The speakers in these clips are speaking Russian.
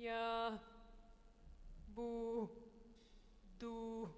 Ya bu du.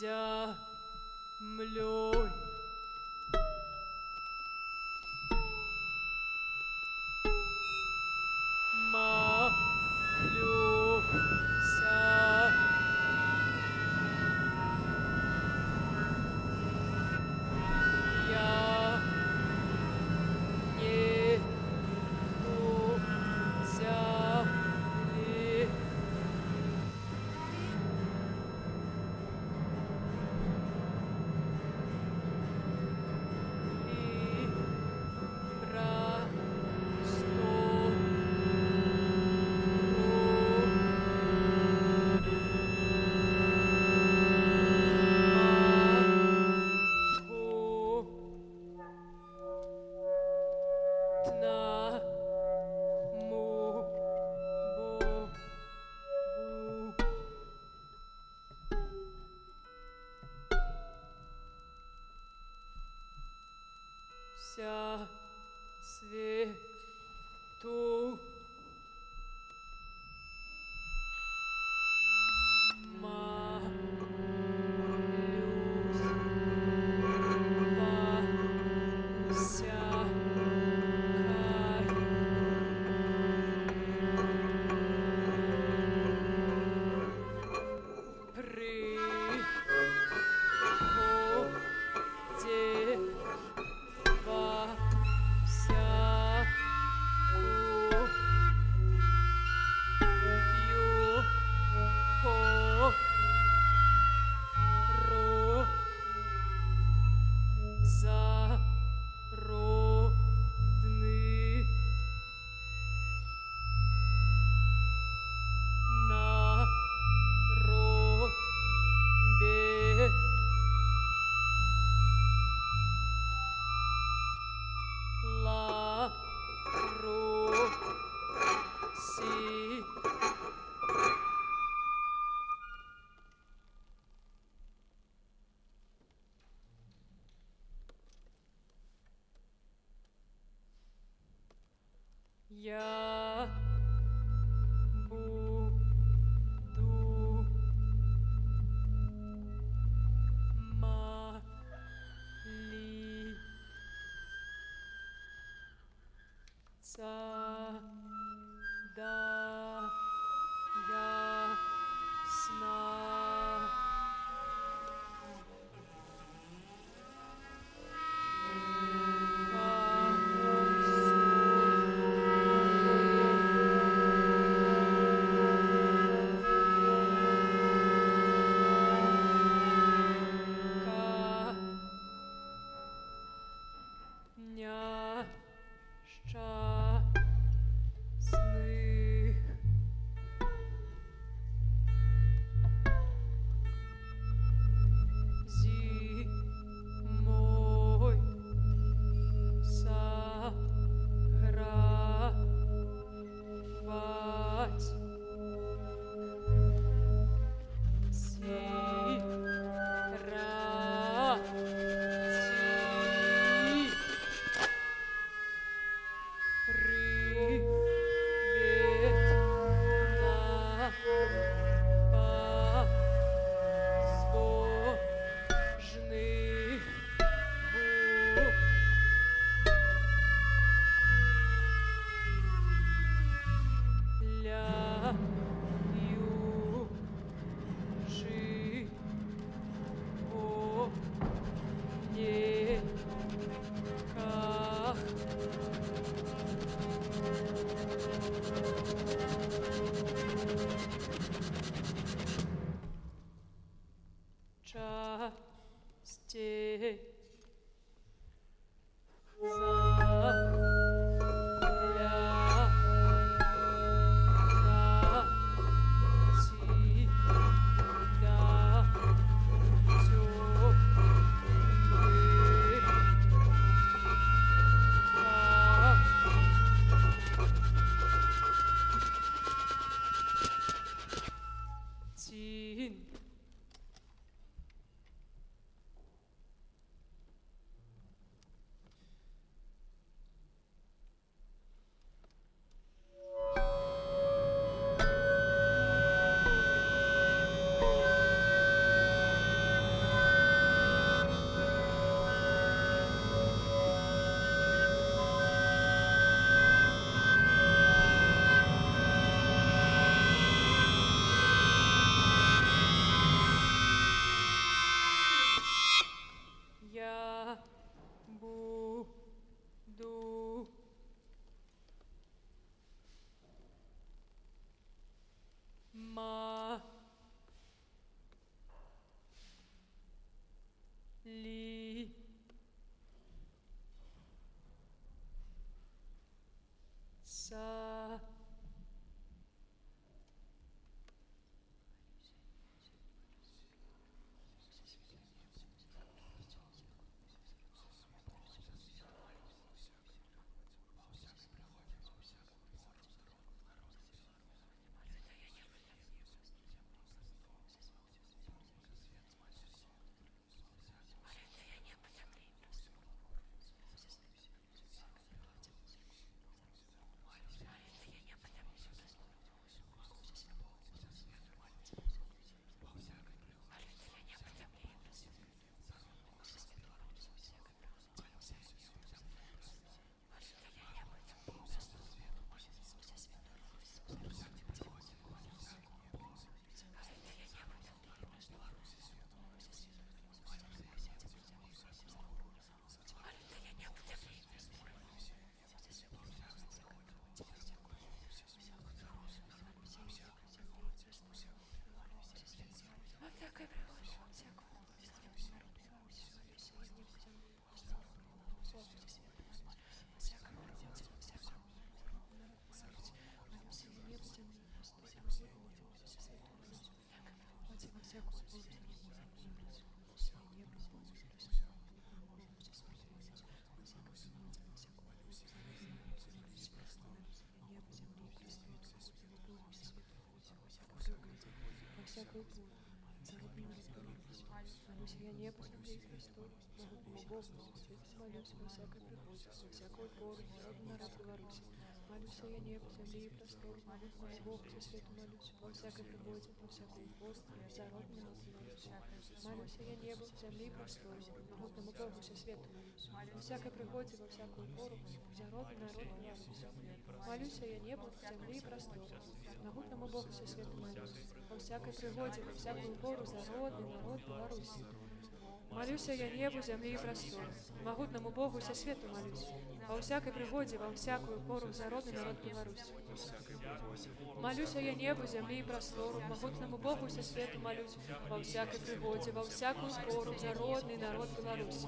Землей. Молюся. Я не у земли. Свету Я буду молиться, да ясно. Всякую Если я не посмотрю Христу, могу Богу молиться, молюсь во всякой приходе, во всякую пору, на раб Беларуси. Молюсь я небо, земли и простор, молюсь моя Бога, со свету молюсь, во всякой приходе, во всякую посту, за род народ Беларуси. Молюсь я небо, земли и простор, народному Богу, со свету молюсь, во всякой приходе, во всякую пору, за род народ Беларуси. Молюсь я небо, земли и простор, народному Богу, со свету молюсь, во всякой приходе, во всякую пору, за род народ Беларуси. Молюсь я небу, земли и простору, могутному Богу со свету молюсь, во всякой пригоде, во всякую пору, за род и народ Беларуси. Молюсь я небу, земли и простору, могутному Богу со свету молюсь, во всякой пригоде, во всякую пору, за род и народ Беларуси.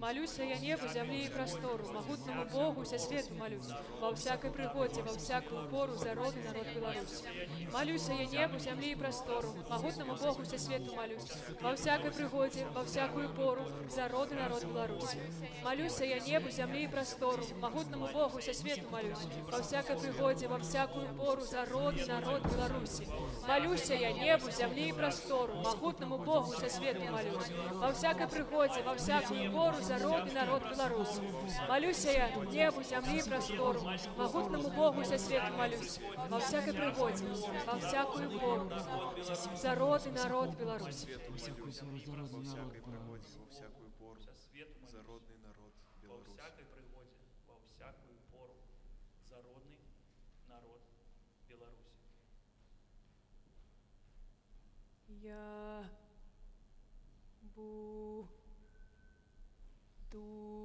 Молюсь я небу, земли и простору, могутному Богу со свету молюсь, во всякой пригоде, во всякую пору, за род и народ Беларуси. Молюсь я небу, земли и простору, могутному Богу со свету молюсь, во всякой пригоде, во всякую пору, за род и народ Беларуси. Молюсь я небу, земли и простору, могутному Богу со свету молюсь, во всякой пригоде, во всякую пору, за род и народ Беларуси. Молюсь я небу, земли и простору, могутному Богу со свету молюсь, во всякой пригоде, во всякую пору, за род и народ Беларуси. Молюсь я небу, земли и простору, могутному Богу со свету молюсь, во всякой пригоде, во всякую пору, за род и народ Беларуси. Во всякую пору, за родный народ Беларуси. Во всякой пригоде, во всякую пору, за родный народ Беларуси. Я буду